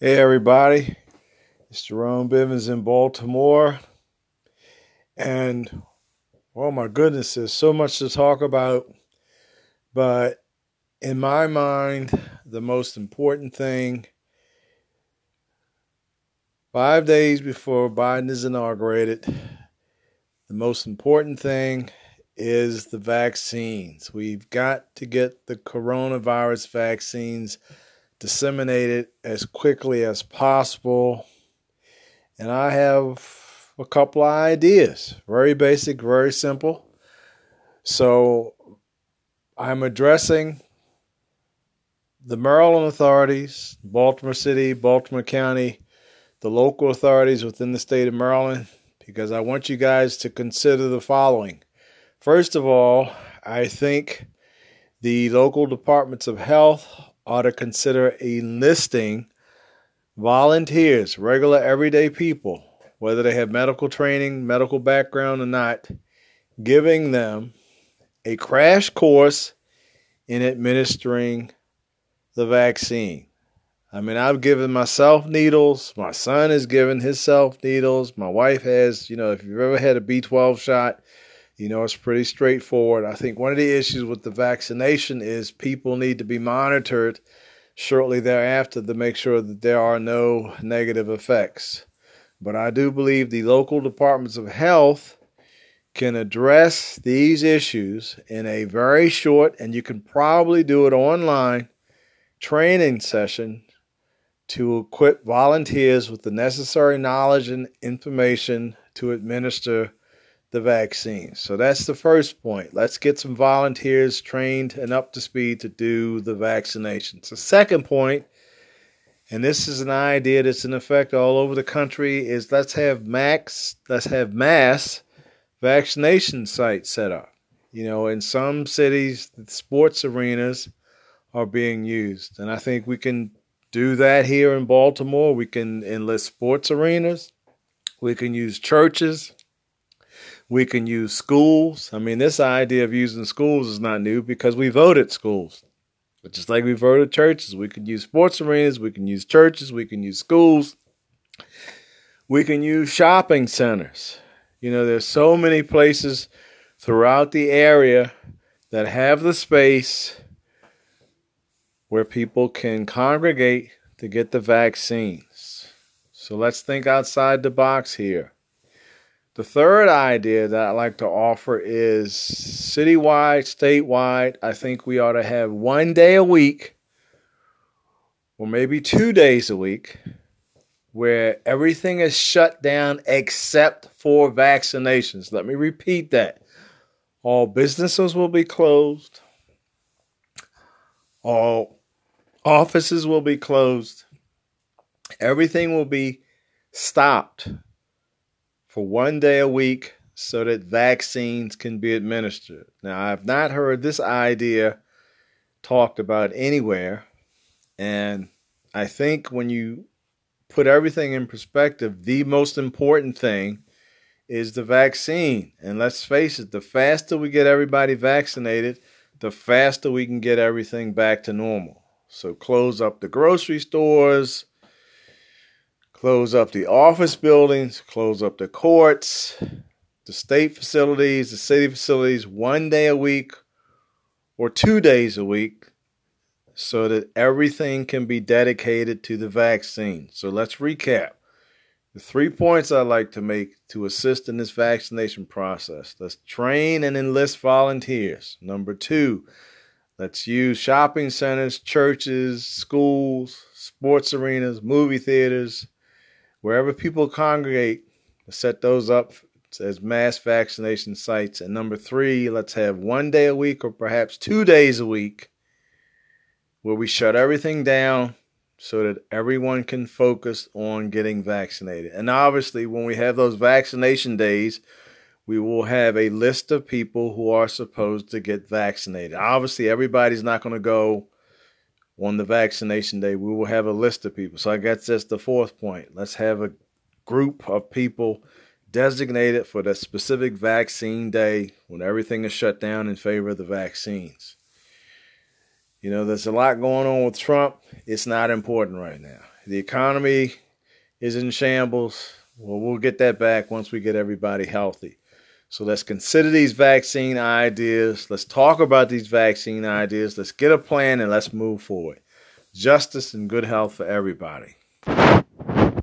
Hey everybody, it's Jerome Bivens in Baltimore, and oh my goodness, there's so much to talk about, but in my mind, the most important thing, 5 days before Biden is inaugurated, the most important thing is the vaccines. We've got to get the coronavirus vaccines disseminated as quickly as possible. And I have a couple of ideas. Very basic, very simple. So I'm addressing the Maryland authorities, Baltimore City, Baltimore County, the local authorities within the state of Maryland, because I want you guys to consider the following. First of all, I think the local departments of health ought to consider enlisting volunteers, regular everyday people, whether they have medical training, medical background or not, giving them a crash course in administering the vaccine. I mean, I've given myself needles. My son has given himself needles. My wife has, if you've ever had a B12 shot, it's pretty straightforward. I think one of the issues with the vaccination is people need to be monitored shortly thereafter to make sure that there are no negative effects. But I do believe the local departments of health can address these issues in a very short, and you can probably do it online, training session to equip volunteers with the necessary knowledge and information to administer the vaccine. So that's the first point. Let's get some volunteers trained and up to speed to do the vaccinations. The second point, and this is an idea that's in effect all over the country, is let's have mass vaccination sites set up. In some cities, sports arenas are being used, and I think we can do that here in Baltimore. We can enlist sports arenas. We can use churches. We can use schools. I mean, this idea of using schools is not new because we voted schools. But just like we voted churches, we can use sports arenas, we can use churches, we can use schools. We can use shopping centers. There's so many places throughout the area that have the space where people can congregate to get the vaccines. So let's think outside the box here. The third idea that I'd like to offer is citywide, statewide. I think we ought to have 1 day a week, or maybe 2 days a week, where everything is shut down except for vaccinations. Let me repeat that. All businesses will be closed. All offices will be closed. Everything will be stopped for 1 day a week so that vaccines can be administered. Now, I've not heard this idea talked about anywhere. And I think when you put everything in perspective, the most important thing is the vaccine. And let's face it, the faster we get everybody vaccinated, the faster we can get everything back to normal. So close up the grocery stores, close up the office buildings, close up the courts, the state facilities, the city facilities, 1 day a week or 2 days a week so that everything can be dedicated to the vaccine. So let's recap. The 3 points I'd like to make to assist in this vaccination process. Let's train and enlist volunteers. Number two, let's use shopping centers, churches, schools, sports arenas, movie theaters, wherever people congregate, set those up as mass vaccination sites. And number three, let's have 1 day a week or perhaps 2 days a week where we shut everything down so that everyone can focus on getting vaccinated. And obviously, when we have those vaccination days, we will have a list of people who are supposed to get vaccinated. Obviously, everybody's not going to go on the vaccination day. We will have a list of people. So I guess that's the fourth point. Let's have a group of people designated for the specific vaccine day when everything is shut down in favor of the vaccines. There's a lot going on with Trump. It's not important right now. The economy is in shambles. Well, we'll get that back once we get everybody healthy. So let's consider these vaccine ideas. Let's talk about these vaccine ideas. Let's get a plan and let's move forward. Justice and good health for everybody.